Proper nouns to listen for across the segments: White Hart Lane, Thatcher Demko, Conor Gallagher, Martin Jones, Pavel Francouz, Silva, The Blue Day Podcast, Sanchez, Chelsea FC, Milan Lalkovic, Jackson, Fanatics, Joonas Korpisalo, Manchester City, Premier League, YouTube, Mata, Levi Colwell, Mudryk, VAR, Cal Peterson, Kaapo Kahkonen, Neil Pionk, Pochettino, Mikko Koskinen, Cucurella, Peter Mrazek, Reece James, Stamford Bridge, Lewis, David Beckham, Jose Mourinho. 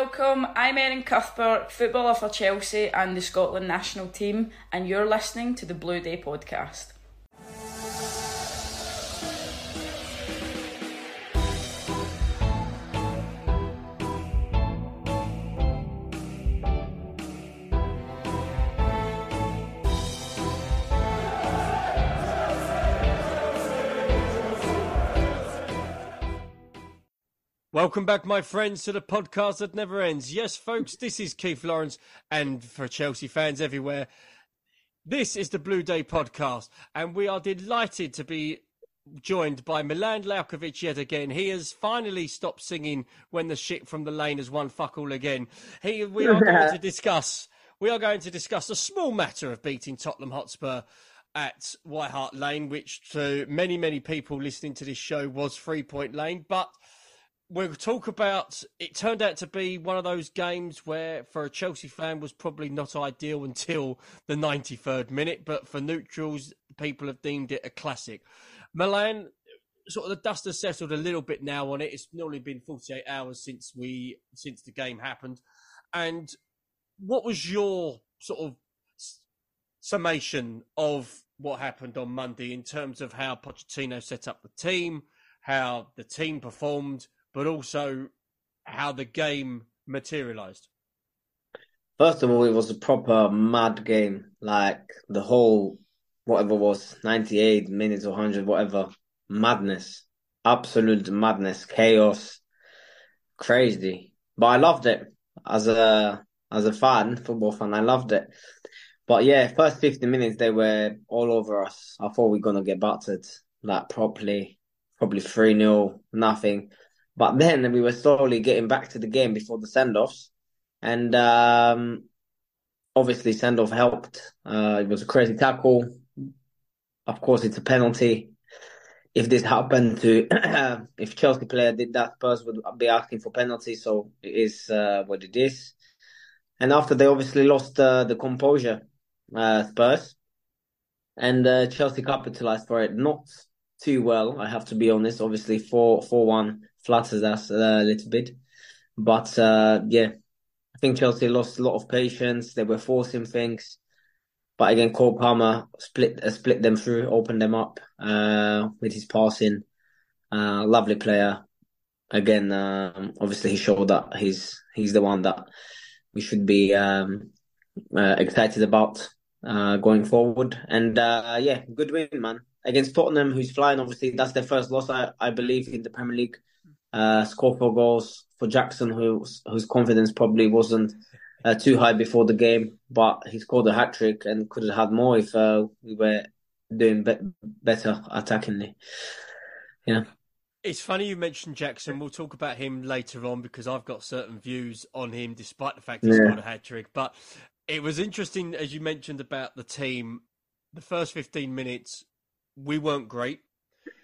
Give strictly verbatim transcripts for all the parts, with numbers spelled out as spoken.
welcome. I'm Erin Cuthbert, footballer for Chelsea and the Scotland national team, and you're listening to the Blue Day Podcast. Welcome back, my friends, to the podcast that never ends. Yes, folks, this is Keith Lawrence, and for Chelsea fans everywhere, this is the Blue Day Podcast, and we are delighted to be joined by Milan Lalkovic yet again. He has finally stopped singing "When the Shit from the Lane Has Won Fuck All" again. He, we are going to discuss. We are going to discuss the small matter of beating Tottenham Hotspur at White Hart Lane, which to many, many people listening to this show was three-point lane, but we'll talk about, it turned out to be one of those games where for a Chelsea fan was probably not ideal until the ninety-third minute, but for neutrals, people have deemed it a classic. Milan, sort of the dust has settled a little bit now on it. It's normally been forty-eight hours since we since the game happened. And what was your sort of summation of what happened on Monday in terms of how Pochettino set up the team, how the team performed, but also how the game materialised? First of all, it was a proper mad game. Like, the whole, whatever was, ninety-eight minutes or one hundred, whatever, madness. Absolute madness, chaos, crazy. But I loved it. As a as a fan, football fan, I loved it. But yeah, first fifty minutes, they were all over us. I thought we were going to get battered, like, properly. Probably three nil, nothing. But then we were slowly getting back to the game before the send-offs. And um, obviously send-off helped. Uh, it was a crazy tackle. Of course, it's a penalty. If this happened to... if Chelsea player did that, Spurs would be asking for penalty. So it is uh, what it is. And after, they obviously lost uh, the composure, uh, Spurs. And uh, Chelsea capitalised for it. Not too well, I have to be honest. Obviously, four one flatters us a little bit. But, uh, yeah, I think Chelsea lost a lot of patience. They were forcing things. But again, Cole Palmer split uh, split them through, opened them up uh, with his passing. Uh, lovely player. Again, um, obviously, he showed that he's he's the one that we should be um, uh, excited about uh, going forward. And, uh, yeah, good win, man. Against Tottenham, who's flying, obviously. That's their first loss, I, I believe, in the Premier League. Uh, score four goals for Jackson, who's, whose confidence probably wasn't uh, too high before the game, but he scored a hat-trick and could have had more if uh, we were doing be- better attackingly. Yeah. It's funny you mentioned Jackson. We'll talk about him later on because I've got certain views on him despite the fact he yeah. scored a hat-trick. But it was interesting, as you mentioned, about the team. The first fifteen minutes, we weren't great.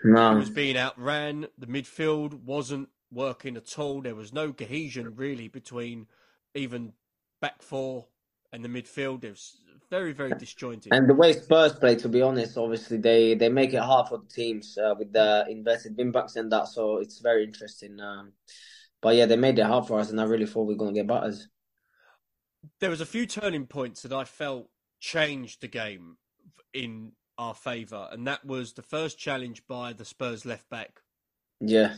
No. It was being outran. The midfield wasn't working at all. There was no cohesion really between even back four and the midfield. It was very, very disjointed. And the way Spurs play, to be honest, obviously they, they make it hard for the teams uh, with the inverted bin backs and that. So it's very interesting. Um, but yeah, they made it hard for us, and I really thought we were going to get battered. There was a few turning points that I felt changed the game in our favour, and that was the first challenge by the Spurs left back. Yeah.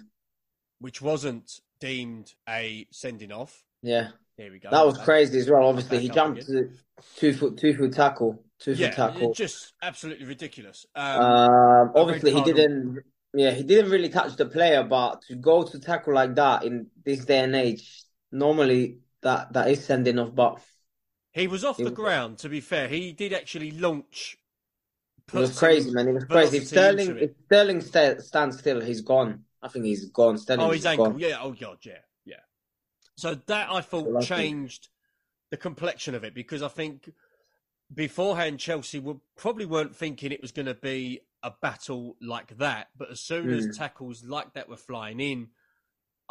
Which wasn't deemed a sending off. Yeah. There we go. That was back. Crazy as well. Obviously, he jumped to two foot, two foot tackle, two foot yeah, tackle. Just absolutely ridiculous. Um, um, obviously, he didn't. Yeah, he didn't really touch the player, but to go to tackle like that in this day and age, normally that that is sending off. But he was off he the was, ground. To be fair, he did actually launch. It was crazy, man. It was crazy. If Sterling, if Sterling st- stands still, he's gone. I think he's gone. Sterling oh, his ankle. Gone. Yeah. Oh, God. Yeah. Yeah. So that, I thought, I changed it. The complexion of it, because I think beforehand Chelsea were, probably weren't thinking it was going to be a battle like that. But as soon mm. as tackles like that were flying in,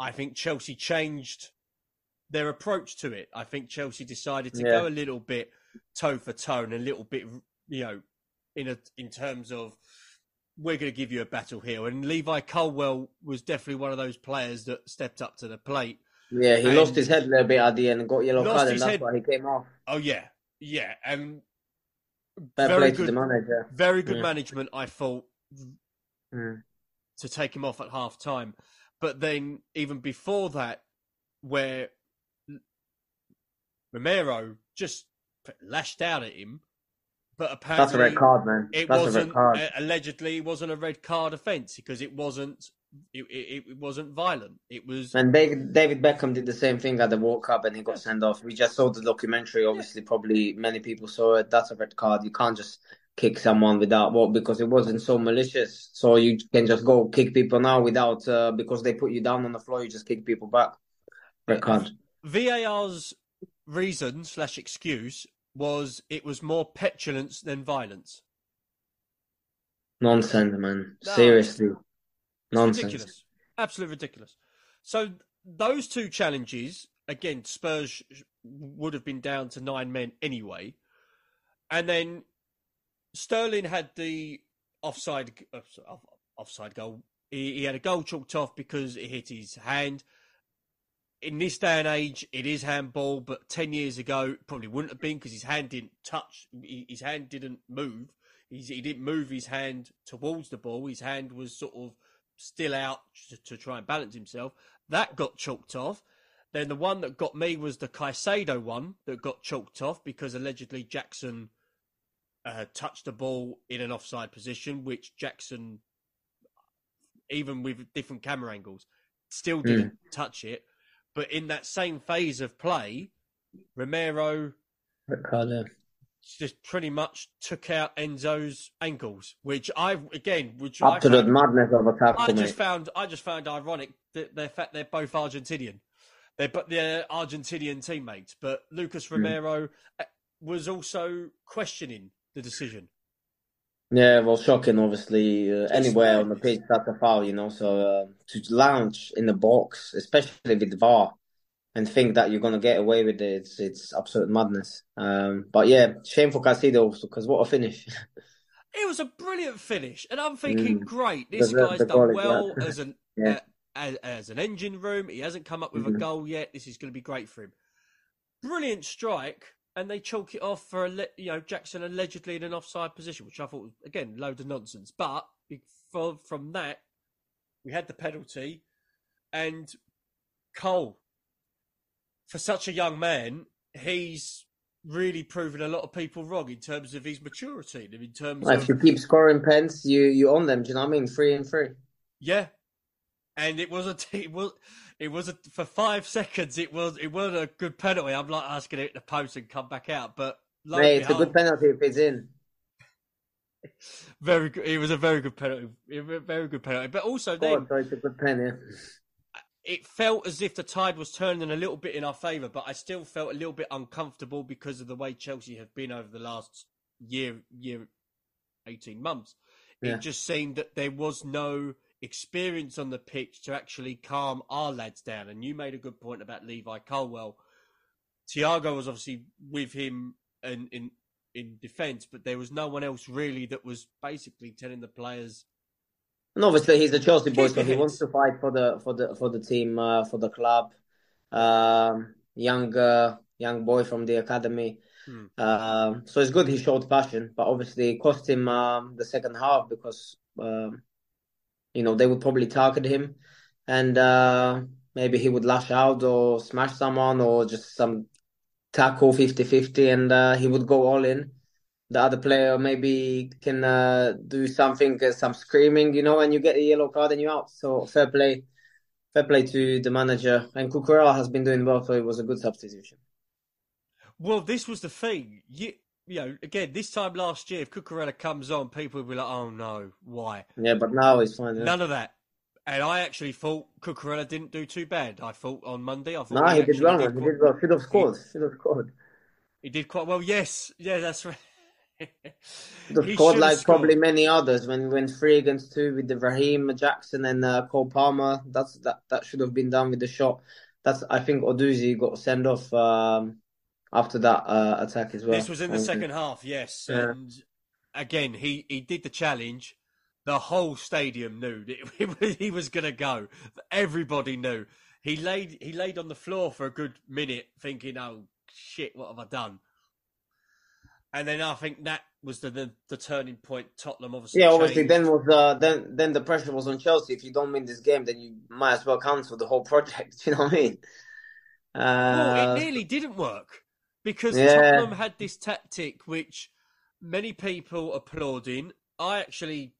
I think Chelsea changed their approach to it. I think Chelsea decided to yeah. go a little bit toe for toe and a little bit, you know, In a, in terms of, we're going to give you a battle here. And Levi Colwell was definitely one of those players that stepped up to the plate Yeah, he and lost his head a little bit at the end and got yellow card, and that's head. why he came off. Oh, yeah. Yeah. And Fair very play good, to the manager. Very good yeah. management, I thought, mm. to take him off at half time. But then, even before that, where Romero just lashed out at him, but apparently that's a red card, man. It that's wasn't a red card. Uh, allegedly it wasn't a red card offence because it wasn't it, it, it wasn't violent. It was. And David, David Beckham did the same thing at the World Cup, and he got sent off. We just saw the documentary. Obviously, yeah. probably many people saw it. That's a red card. You can't just kick someone without what well, because it wasn't so malicious. So you can just go kick people now without uh, because they put you down on the floor. You just kick people back. Red card. V A R's reason slash excuse was it was more petulance than violence. Nonsense, man. No, Seriously. Nonsense. Ridiculous. Absolutely ridiculous. So those two challenges, again, Spurs would have been down to nine men anyway. And then Sterling had the offside offside goal. He, he had a goal chalked off because it hit his hand. In this day and age, it is handball, but ten years ago, it probably wouldn't have been because his hand didn't touch. His hand didn't move. He's, he didn't move his hand towards the ball. His hand was sort of still out to, to try and balance himself. That got chalked off. Then the one that got me was the Caicedo one that got chalked off because allegedly Jackson uh, touched the ball in an offside position, which Jackson, even with different camera angles, still didn't mm. touch it. But in that same phase of play, Romero just pretty much took out Enzo's ankles, which I again, which absolute I found, madness of a tackle. I just found I just found ironic that they're fact they're both Argentinian, they're but they're Argentinian teammates. But Lucas Romero mm. was also questioning the decision. Yeah, well, shocking, obviously. Uh, anywhere on the pitch, that's a foul, you know. So uh, to lounge in the box, especially with the V A R, and think that you're going to get away with it, it's, it's absolute madness. Um, but yeah, shame for Caicedo also, because what a finish. It was a brilliant finish. And I'm thinking, mm. great, this the, guy's the done well yeah. as, an, yeah. uh, as, as an engine room. He hasn't come up with mm-hmm. a goal yet. This is going to be great for him. Brilliant strike. And they chalk it off for, you know, Jackson allegedly in an offside position, which I thought was, again, load of nonsense. But for, from that, we had the penalty. And Cole, for such a young man, he's really proven a lot of people wrong in terms of his maturity. In terms well, of, if you keep scoring pens, you, you own them. Do you know what I mean? Three and three. Yeah. And it was a it was it was a, for five seconds. It was it wasn't a good penalty. I'm like asking it to post and come back out, but like hey, it's behold, a good penalty if it's in. Very good. It was a very good penalty. Very good penalty. But also God, then God, it's a good pen, yeah. It felt as if the tide was turning a little bit in our favour, but I still felt a little bit uncomfortable because of the way Chelsea have been over the last year year, eighteen months. Yeah. It just seemed that there was no experience on the pitch to actually calm our lads down. And you made a good point about Levi Colwell. Thiago was obviously with him in, in, in defence, but there was no one else really that was basically telling the players. And obviously he's a Chelsea boy, so he wants to fight for the for the for the team, uh, for the club. Um, young uh, young boy from the academy. Hmm. Uh, so it's good he showed passion, but obviously it cost him um, the second half because. Um, You know, they would probably target him and uh, maybe he would lash out or smash someone or just some tackle fifty-fifty and uh, he would go all in. The other player maybe can uh, do something, some screaming, you know, and you get a yellow card and you're out. So fair play. Fair play to the manager. And Cucurella has been doing well, so it was a good substitution. Well, this was the thing. You... You know, again, this time last year, if Cucurella comes on, people will be like, oh, no, why? Yeah, but now it's fine. Yeah. None of that. And I actually thought Cucurella didn't do too bad. I thought on Monday, I thought... No, he, he did well. Did he did well. Should have scored. He, should have scored. He did quite well. Yes. Yeah, that's right. he should have scored like scored. Probably many others when we went three against two with the Raheem, Jackson and uh, Cole Palmer. That's that, that should have been done with the shot. That's I think Oduzzi got sent off... Um, After that uh, attack as well. This was in the second half, yes. Yeah. And again, he, he did the challenge. The whole stadium knew that it, it, he was going to go. Everybody knew. he laid he laid on the floor for a good minute thinking, oh, shit, what have I done? And then I think that was the, the, the turning point. Tottenham obviously. Yeah, obviously. Changed. Then was uh, then then the pressure was on Chelsea. If you don't win this game, then you might as well cancel the whole project. You know what I mean? Uh, well, it nearly didn't work because yeah. Tottenham had this tactic which many people applauding. I actually,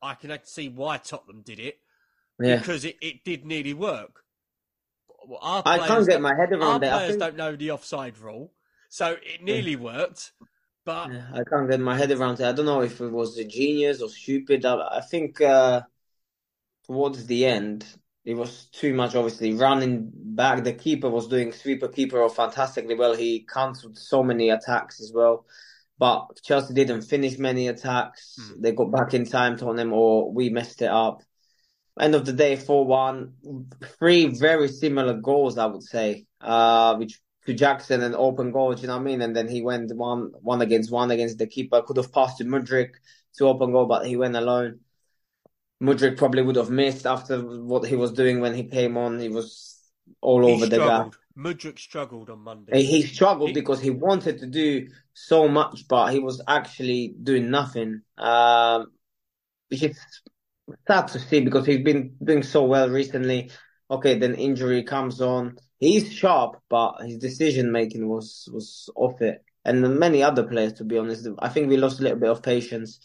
I can see why Tottenham did it yeah. because it, it did nearly work. Our players, I can't get my head around our that. Our players think... don't know the offside rule. So it nearly worked, but... Yeah, I can't get my head around it. I don't know if it was a genius or stupid. I, I think uh, towards the end, it was too much, obviously. Running back, the keeper was doing sweeper keeper fantastically well. He cancelled so many attacks as well. But Chelsea didn't finish many attacks. Mm. They got back in time, Tottenham, or we messed it up. End of the day, four one. Three very similar goals, I would say, uh, which... to Jackson and open goal, do you know what I mean? And then he went one one against one against the keeper. Could have passed to Mudryk to open goal, but he went alone. Mudryk probably would have missed after what he was doing when he came on. He was all he over struggled. the gap. Mudryk struggled on Monday. He, he struggled he... because he wanted to do so much, but he was actually doing nothing. Um, which is sad to see because he's been doing so well recently. Okay, then injury comes on. He's sharp, but his decision-making was, was off it. And many other players, to be honest. I think we lost a little bit of patience.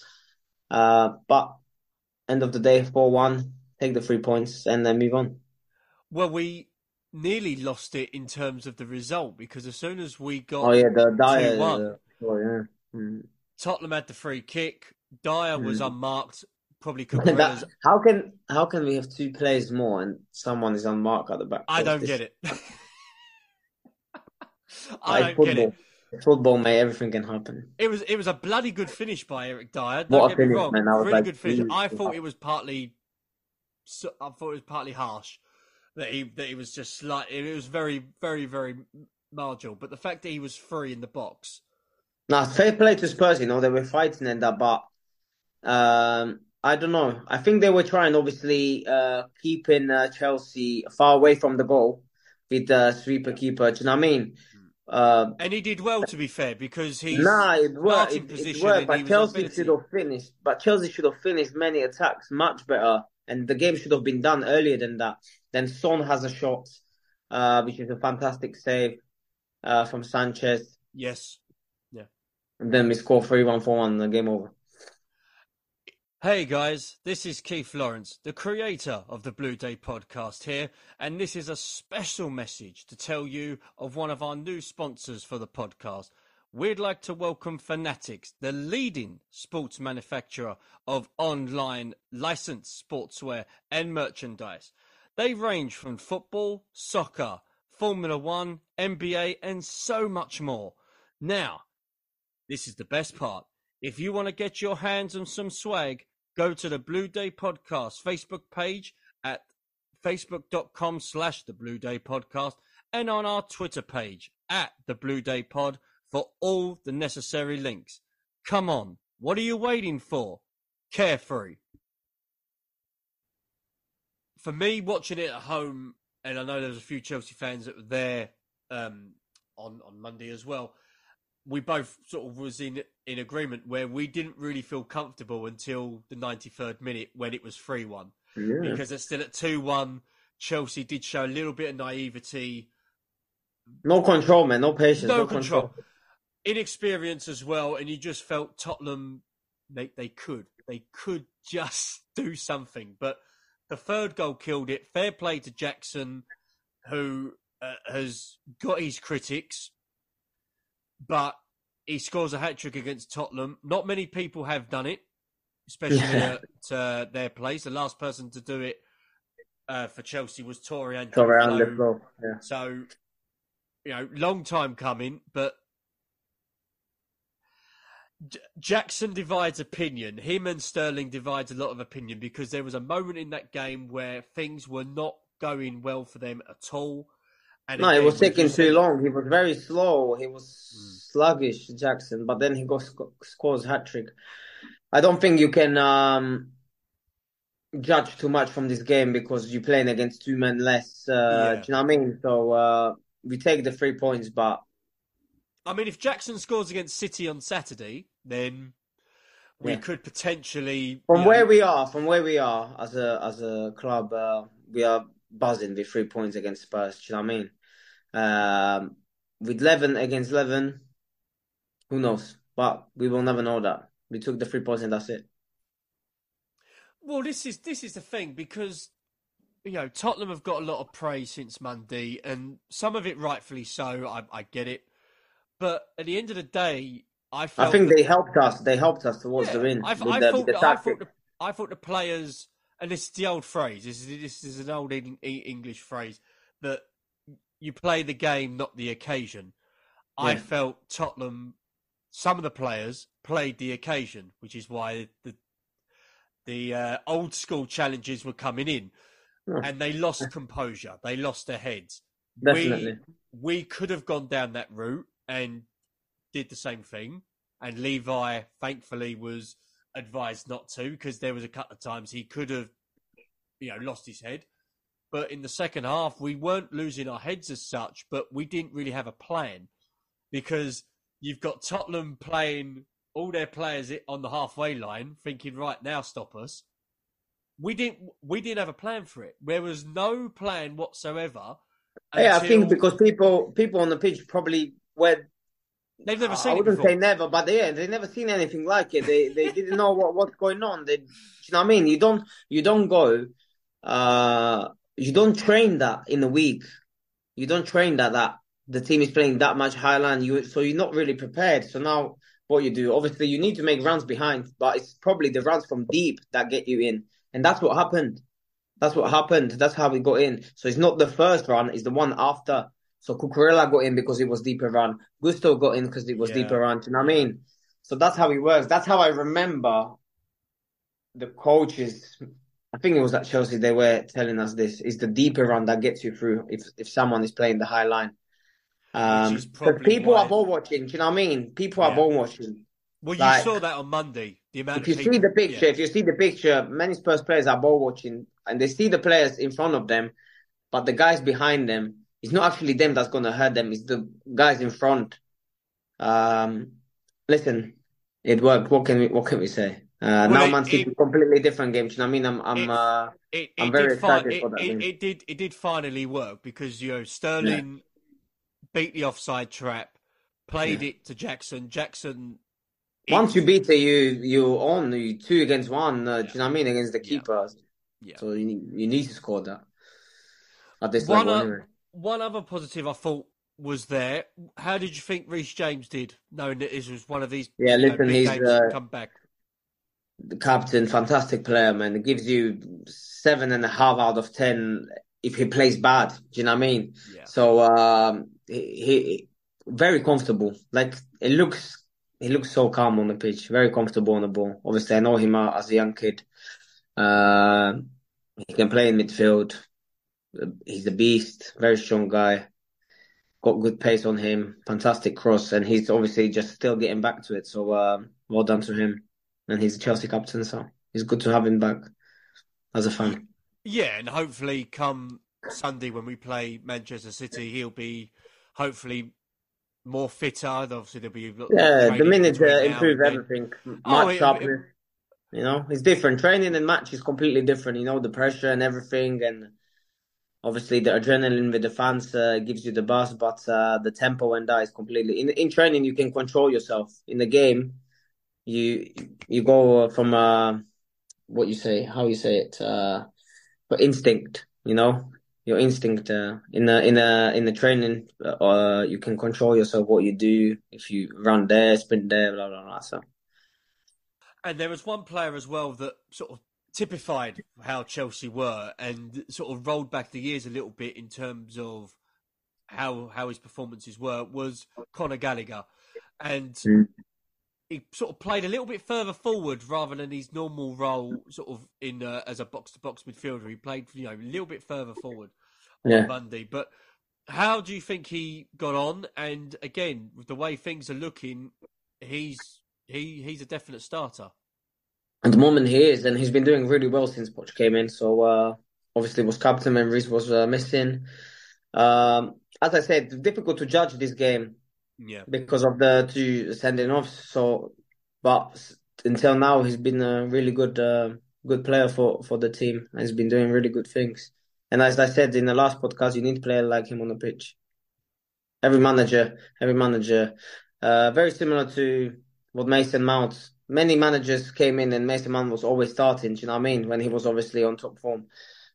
Uh, but end of the day, four one, take the three points and then move on. Well, we nearly lost it in terms of the result because as soon as we got oh, yeah, the Dier, two one, uh, oh, yeah. mm. Tottenham had the free kick. Dier mm. was unmarked. Probably that, how can how can we have two players more and someone is unmarked at the back? I don't this... get it. I like don't football. get it. Football, mate, everything can happen. It was it was a bloody good finish by Eric Dier. Don't what get finish, me wrong, really like, good finish. I thought it was partly, I thought it was partly harsh that he that he was just slight. It was very very very marginal, but the fact that he was free in the box. Now, fair play to Spurs. You know they were fighting in that, but. Um, I don't know. I think they were trying, obviously, uh, keeping uh, Chelsea far away from the goal with the uh, sweeper keeper. Do you know what I mean? Uh, and he did well, to be fair, because he's nah, it worked. It, it worked, but Chelsea should have finished. But Chelsea should have finished many attacks much better, and the game should have been done earlier than that. Then Son has a shot, uh, which is a fantastic save uh, from Sanchez. Yes. Yeah. And then we score three one, four one, and game over. Hey guys, this is Keith Lawrence, the creator of the Blue Day Podcast here, and this is a special message to tell you of one of our new sponsors for the podcast. We'd like to welcome Fanatics, the leading sports manufacturer of online licensed sportswear and merchandise. They range from football, soccer, Formula One, N B A, and so much more. Now, this is the best part. If you want to get your hands on some swag, go to the Blue Day Podcast Facebook page at facebook.com slash the Blue Day Podcast and on our Twitter page at the Blue Day Pod for all the necessary links. Come on, what are you waiting for? Carefree. For me, watching it at home, and I know there was a few Chelsea fans that were there um, on, on Monday as well, we both sort of was in in agreement where we didn't really feel comfortable until the ninety-third minute when it was three one. Yeah. Because it's still at two one. Chelsea did show a little bit of naivety. No control, man. No patience. No, no control. control. Inexperience as well. And you just felt Tottenham, they, they could. They could just do something. But the third goal killed it. Fair play to Jackson, who uh, has got his critics. But he scores a hat-trick against Tottenham. Not many people have done it, especially yeah. at uh, their place. The last person to do it uh, for Chelsea was Tori Andrizo. Yeah. So, you know, long time coming. But J- Jackson divides opinion. Him and Sterling divides a lot of opinion because there was a moment in that game where things were not going well for them at all. And no, again, it was taking was... too long. He was very slow. He was mm. sluggish, Jackson. But then he got sc- scores hat trick. I don't think you can um, judge too much from this game because you're playing against two men less. Uh, yeah. Do you know what I mean? So uh, we take the three points, but... I mean, if Jackson scores against City on Saturday, then we yeah. could potentially... From where know... we are, from where we are as a as a club, uh, we are buzzing with three points against Spurs. Do you know what I mean? Um, with eleven against eleven, who knows? But we will never know that. We took the three points and that's it. Well, this is this is the thing, because you know Tottenham have got a lot of praise since Monday, and some of it rightfully so. I, I get it, but at the end of the day, I felt I think that, they helped us. They helped us towards yeah, the win. I, I, the, thought the, the I thought the I thought the players, and this is the old phrase. This is this is an old English phrase that you play the game, not the occasion. Yeah. I felt Tottenham. Some of the players played the occasion, which is why the the uh, old school challenges were coming in, oh. and they lost composure. They lost their heads. Definitely. We we could have gone down that route and did the same thing. And Levi, thankfully, was advised not to, because there was a couple of times he could have, you know, lost his head. But in the second half, we weren't losing our heads as such, but we didn't really have a plan, because you've got Tottenham playing all their players on the halfway line, thinking, right, now stop us. We didn't. We didn't have a plan for it. There was no plan whatsoever. Yeah, until... I think because people people on the pitch probably were. They've never seen. I wouldn't it say never, but they yeah, they never seen anything like it. They they didn't know what, what's going on. They, you know what I mean? You don't you don't go. Uh, you don't train that in a week. You don't train that that. The team is playing that much Haaland, you so you're not really prepared. So now what you do, obviously you need to make runs behind, but it's probably the runs from deep that get you in. And that's what happened. That's what happened. That's how we got in. So it's not the first run, it's the one after. So Cucurella got in because it was deeper run. Gusto got in because it was yeah. deeper run. Do you know what I mean? So that's how it works. That's how I remember the coaches. I think it was at Chelsea, they were telling us this. It's the deeper run that gets you through if, if someone is playing the high line. Um, but people why... are ball watching. Do you know what I mean? People yeah. are ball watching. Well, you like, saw that on Monday. The amount if you of people, see the picture, yeah. if you see the picture, many Spurs players are ball watching, and they see the players in front of them, but the guys behind them, it's not actually them that's going to hurt them. It's the guys in front. Um, listen, it worked. What can we What can we say? Uh, well, now, it, Man City, it, completely different game. Do you know what I mean? I'm, I'm, it, uh, it, it I'm very excited fi- for that. It, it, it did, it did finally work, because you know Sterling. Yeah. Beat the offside trap, played yeah. it to Jackson. Jackson. Once it, you beat it, you you on you two against one. Uh, yeah. Do you know what I mean? Against the keeper. Yeah. yeah. So you need, you need to score that. At this one, level, anyway. One other positive I thought was there. How did you think Reece James did? Knowing that this was one of these yeah, listen, know, big he's, games uh, come back. The captain, fantastic player, man. It gives you seven and a half out of ten if he plays bad. Do you know what I mean? Yeah. So. Um, He, he very comfortable. Like it looks, he looks so calm on the pitch. Very comfortable on the ball. Obviously, I know him as a young kid. Uh, he can play in midfield. He's a beast. Very strong guy. Got good pace on him. Fantastic cross, and he's obviously just still getting back to it. So uh, well done to him. And he's a Chelsea captain, so it's good to have him back as a fan. Yeah, and hopefully come Sunday when we play Manchester City, he'll be. Hopefully, more fitter. Obviously, there'll be a lot yeah. The minutes uh, improve everything. Match oh, it, sharpness. It, you know, it's different. Training and match is completely different. You know, the pressure and everything, and obviously the adrenaline with the fans uh, gives you the buzz. But uh, the tempo and that is completely in. In training, you can control yourself. In the game, you you go from uh, what you say, how you say it, uh, but instinct. You know. Your instinct uh, in a in a in the training, uh, you can control yourself what you do if you run there, sprint there, blah blah blah. So, and there was one player as well that sort of typified how Chelsea were, and sort of rolled back the years a little bit in terms of how how his performances were. Was Conor Gallagher, and mm. he sort of played a little bit further forward rather than his normal role, sort of in uh, as a box to box midfielder. He played, you know, a little bit further forward. Yeah. Monday, but how do you think he got on? And again, with the way things are looking, he's he he's a definite starter. at the moment he is, and he's been doing really well since Poch came in. So uh, obviously was captain when Reece was uh, missing. Um, as I said, difficult to judge this game, yeah, because of the two sending offs. So, but until now he's been a really good, uh, good player for, for the team, and he's been doing really good things. And as I said in the last podcast, you need a player like him on the pitch. Every manager, every manager, uh, very similar to what Mason Mount. Many managers came in, and Mason Mount was always starting. Do you know what I mean? When he was obviously on top form.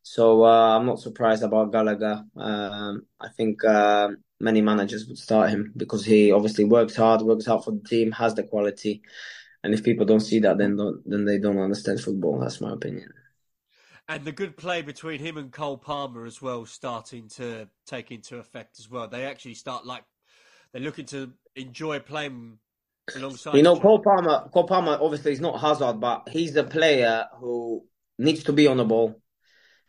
So uh, I'm not surprised about Gallagher. Um, I think uh, many managers would start him because he obviously works hard, works hard for the team, has the quality. And if people don't see that, then don't, then they don't understand football. That's my opinion. And the good play between him and Cole Palmer as well, starting to take into effect as well. They actually start like they're looking to enjoy playing alongside. You know, Cole Palmer. Cole Palmer obviously is not Hazard, but he's a player who needs to be on the ball.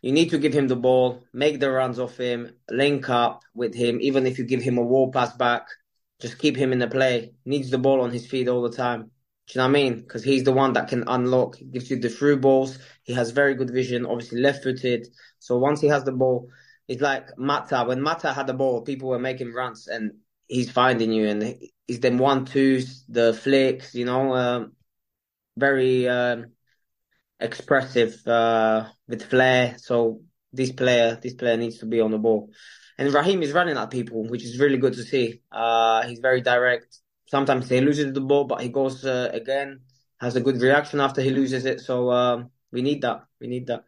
You need to give him the ball, make the runs off him, link up with him. Even if you give him a wall pass back, just keep him in the play. Needs the ball on his feet all the time. Do you know what I mean? Because he's the one that can unlock. He gives you the through balls. He has very good vision, obviously left-footed. So once he has the ball, it's like Mata. When Mata had the ball, people were making runs and he's finding you. And he's them one-twos, the flicks, you know, um, very... Um, expressive uh, with flair. So this player this player needs to be on the ball. And Raheem is running at people, which is really good to see. Uh, he's very direct. Sometimes he loses the ball, but he goes uh, again, has a good reaction after he loses it. So um, we need that. We need that.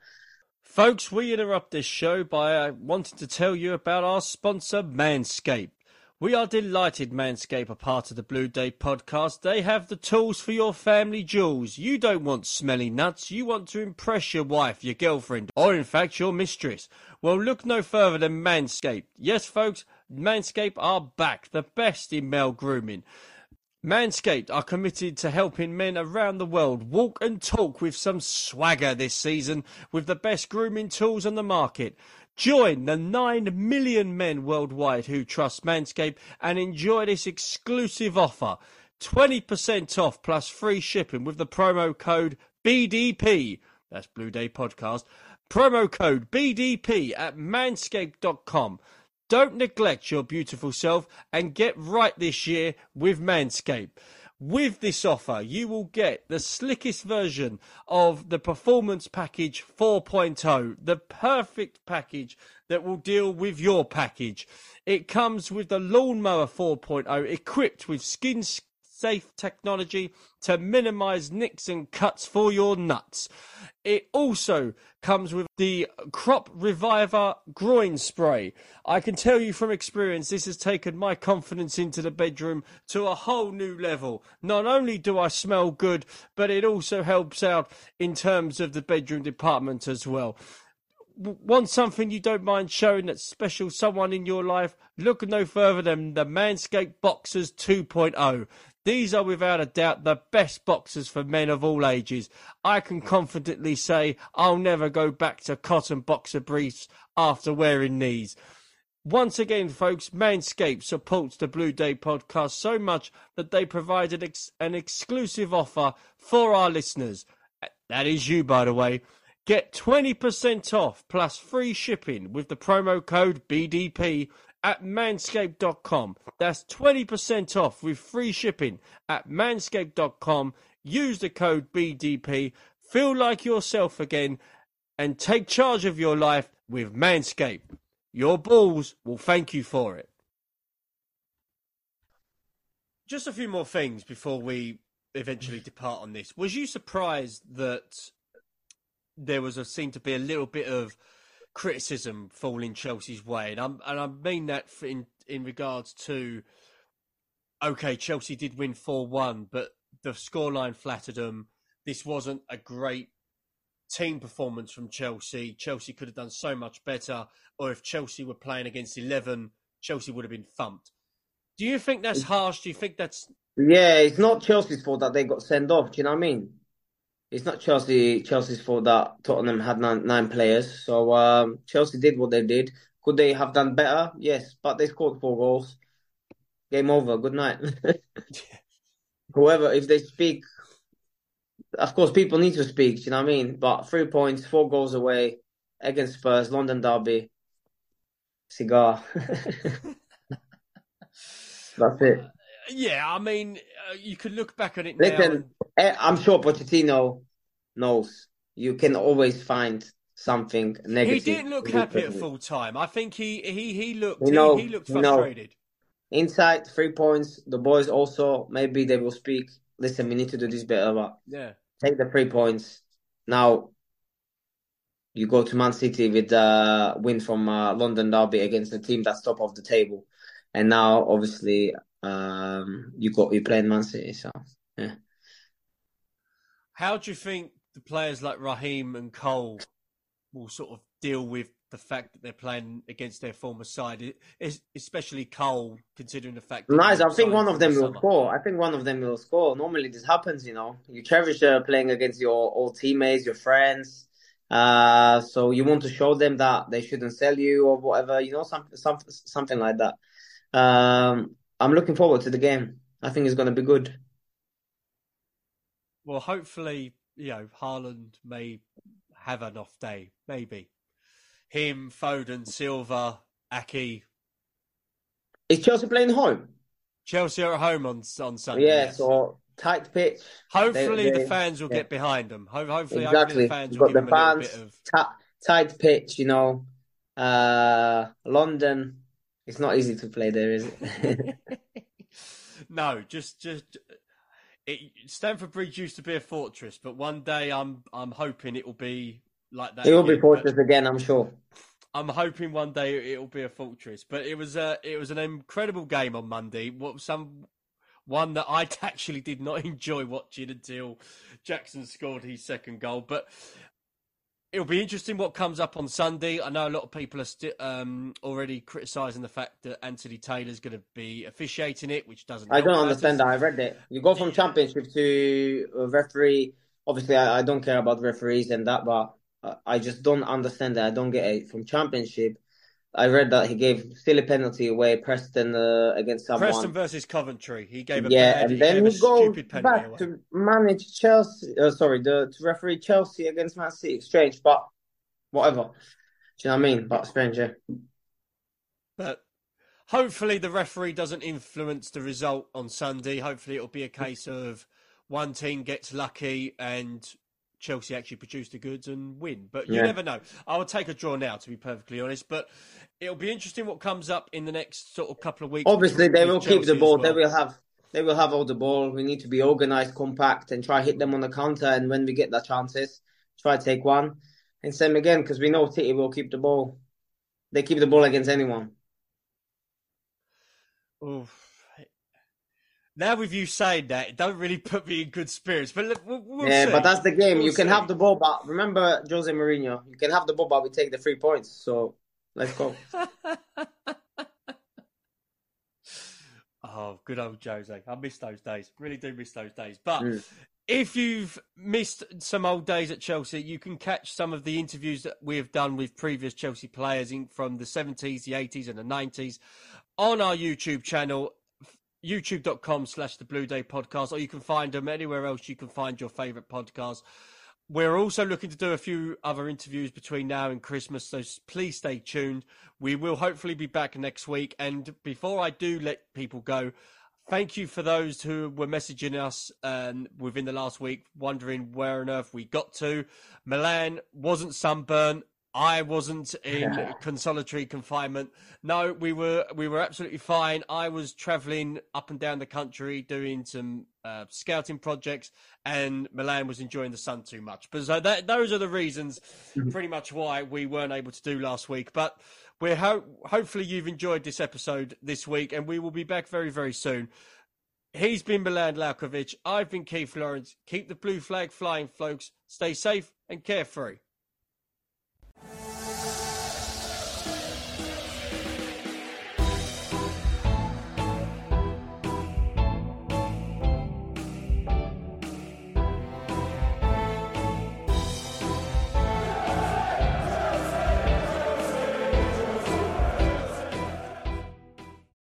Folks, we interrupt this show by uh, wanting to tell you about our sponsor, Manscaped. We are delighted Manscaped are part of the Blue Day podcast. They have the tools for your family jewels. You don't want smelly nuts. You want to impress your wife, your girlfriend, or in fact your mistress. Well, look no further than Manscaped. Yes, folks, Manscaped are back, the best in male grooming. Manscaped are committed to helping men around the world walk and talk with some swagger this season with the best grooming tools on the market. Join the nine million men worldwide who trust Manscaped and enjoy this exclusive offer. twenty percent off plus free shipping with the promo code B D P. That's Blue Day Podcast. Promo code B D P at manscaped dot com. Don't neglect your beautiful self and get right this year with Manscaped. With this offer, you will get the slickest version of the Performance Package four point oh, the perfect package that will deal with your package. It comes with the Lawnmower four point oh, equipped with skin-safe technology to minimise nicks and cuts for your nuts. It also comes with the Crop Reviver Groin Spray. I can tell you from experience, this has taken my confidence into the bedroom to a whole new level. Not only do I smell good, but it also helps out in terms of the bedroom department as well. Want something you don't mind showing that special someone in your life? Look no further than the Manscaped Boxers two point oh. These are without a doubt the best boxers for men of all ages. I can confidently say I'll never go back to cotton boxer briefs after wearing these. Once again, folks, Manscaped supports the Blue Day podcast so much that they provided an, ex- an exclusive offer for our listeners. That is you, by the way. Get twenty percent off plus free shipping with the promo code B D P at manscaped dot com. That's twenty percent off with free shipping at manscaped dot com. Use the code B D P, feel like yourself again, and take charge of your life with Manscaped. Your balls will thank you for it. Just a few more things before we eventually depart on this. Was you surprised that there was a, seemed to be a little bit of criticism falling Chelsea's way? And, I'm, and I mean that in, in regards to, okay, Chelsea did win four one, but the scoreline flattered them. This wasn't a great team performance from Chelsea. Chelsea could have done so much better. Or if Chelsea were playing against eleven, Chelsea would have been thumped. Do you think that's harsh? Do you think that's... Yeah, it's not Chelsea's fault that they got sent off. Do you know what I mean? It's not Chelsea. Chelsea's fault that Tottenham had nine, nine players. So um, Chelsea did what they did. Could they have done better? Yes, but they scored four goals. Game over. Good night. Whoever, if they speak Of course, people need to speak, do you know what I mean? But three points, four goals away, against Spurs, London derby, cigar. That's it. Uh, yeah, I mean, uh, you could look back on it now. Listen, and... I'm sure Pochettino knows you can always find something negative. He didn't look happy at full time. I think he he he looked you know, he, he looked frustrated. You know, inside three points, the boys also maybe they will speak. Listen, we need to do this better. But yeah, take the three points now. You go to Man City with a uh, win from uh, London derby against the team that's top of the table, and now obviously um, you got you playing Man City. So yeah, how do you think the players like Raheem and Cole will sort of deal with the fact that they're playing against their former side, especially Cole, considering the fact that... Nice, I think one of them will score. I think one of them will score. Normally this happens, you know. You cherish uh, playing against your old teammates, your friends. Uh, so you want to show them that they shouldn't sell you or whatever, you know, some, some, something like that. Um, I'm looking forward to the game. I think it's going to be good. Well, hopefully, you know, Haaland may have an off day, maybe. Him, Foden, Silva, Aki. Is Chelsea playing home? Chelsea are at home on on Sunday. Yeah, yes. So tight pitch. Hopefully they, they, the fans will yeah. get behind them. Hopefully, exactly. hopefully the fans You've will give the them fans, a little bit of... T- tight pitch, you know. Uh, London, it's not easy to play there, is it? No, just... just it, Stamford Bridge used to be a fortress, but one day I'm I'm hoping it will be... like that. It will again, be fortress again, I'm sure. I'm hoping one day it will be a fortress. But it was a, it was an incredible game on Monday. What some one that I actually did not enjoy watching until Jackson scored his second goal. But it'll be interesting what comes up on Sunday. I know a lot of people are sti- um, already criticising the fact that Anthony Taylor's going to be officiating it, which doesn't. I don't matters. understand that. I read it. You go from championship to referee. Obviously, I, I don't care about referees and that, but. I just don't understand that. I don't get it. From Championship, I read that he gave silly penalty away, Preston uh, against someone. Preston versus Coventry. He gave a yeah, bad, and he then we go back away. to manage Chelsea. Uh, sorry, the to referee Chelsea against Man City. Strange, but whatever. Do you know what I mean? But strange, yeah. But hopefully the referee doesn't influence the result on Sunday. Hopefully it'll be a case of one team gets lucky and Chelsea actually produce the goods and win. But you yeah. never know. I would take a draw now, to be perfectly honest. But it'll be interesting what comes up in the next sort of couple of weeks. Obviously, they will Chelsea keep the ball. Well. They will have they will have all the ball. We need to be organised, compact, and try hit them on the counter. And when we get the chances, try to take one. And same again, because we know City will keep the ball. They keep the ball against anyone. Oof. Now with you saying that, it don't really put me in good spirits. But we'll, we'll yeah, see. But that's the game. We'll you can see. have the ball, but remember Jose Mourinho. You can have the ball, but we take the three points. So let's go. Oh, good old Jose. I miss those days. Really do miss those days. But mm. if you've missed some old days at Chelsea, you can catch some of the interviews that we have done with previous Chelsea players in, from the seventies, the eighties and the nineties on our YouTube channel. YouTube.com slash the Blue Day Podcast, or you can find them anywhere else you can find your favourite podcast. We're also looking to do a few other interviews between now and Christmas, so please stay tuned. We will hopefully be back next week. And before I do let people go, thank you for those who were messaging us um, within the last week, wondering where on earth we got to. Milan wasn't sunburned. I wasn't in yeah. consolatory confinement. No, we were we were absolutely fine. I was travelling up and down the country doing some uh, scouting projects, and Milan was enjoying the sun too much. But so that, those are the reasons, pretty much, why we weren't able to do last week. But we're ho- hopefully you've enjoyed this episode this week, and we will be back very very soon. He's been Milan Lalkovic. I've been Keith Lawrence. Keep the blue flag flying, folks. Stay safe and carefree.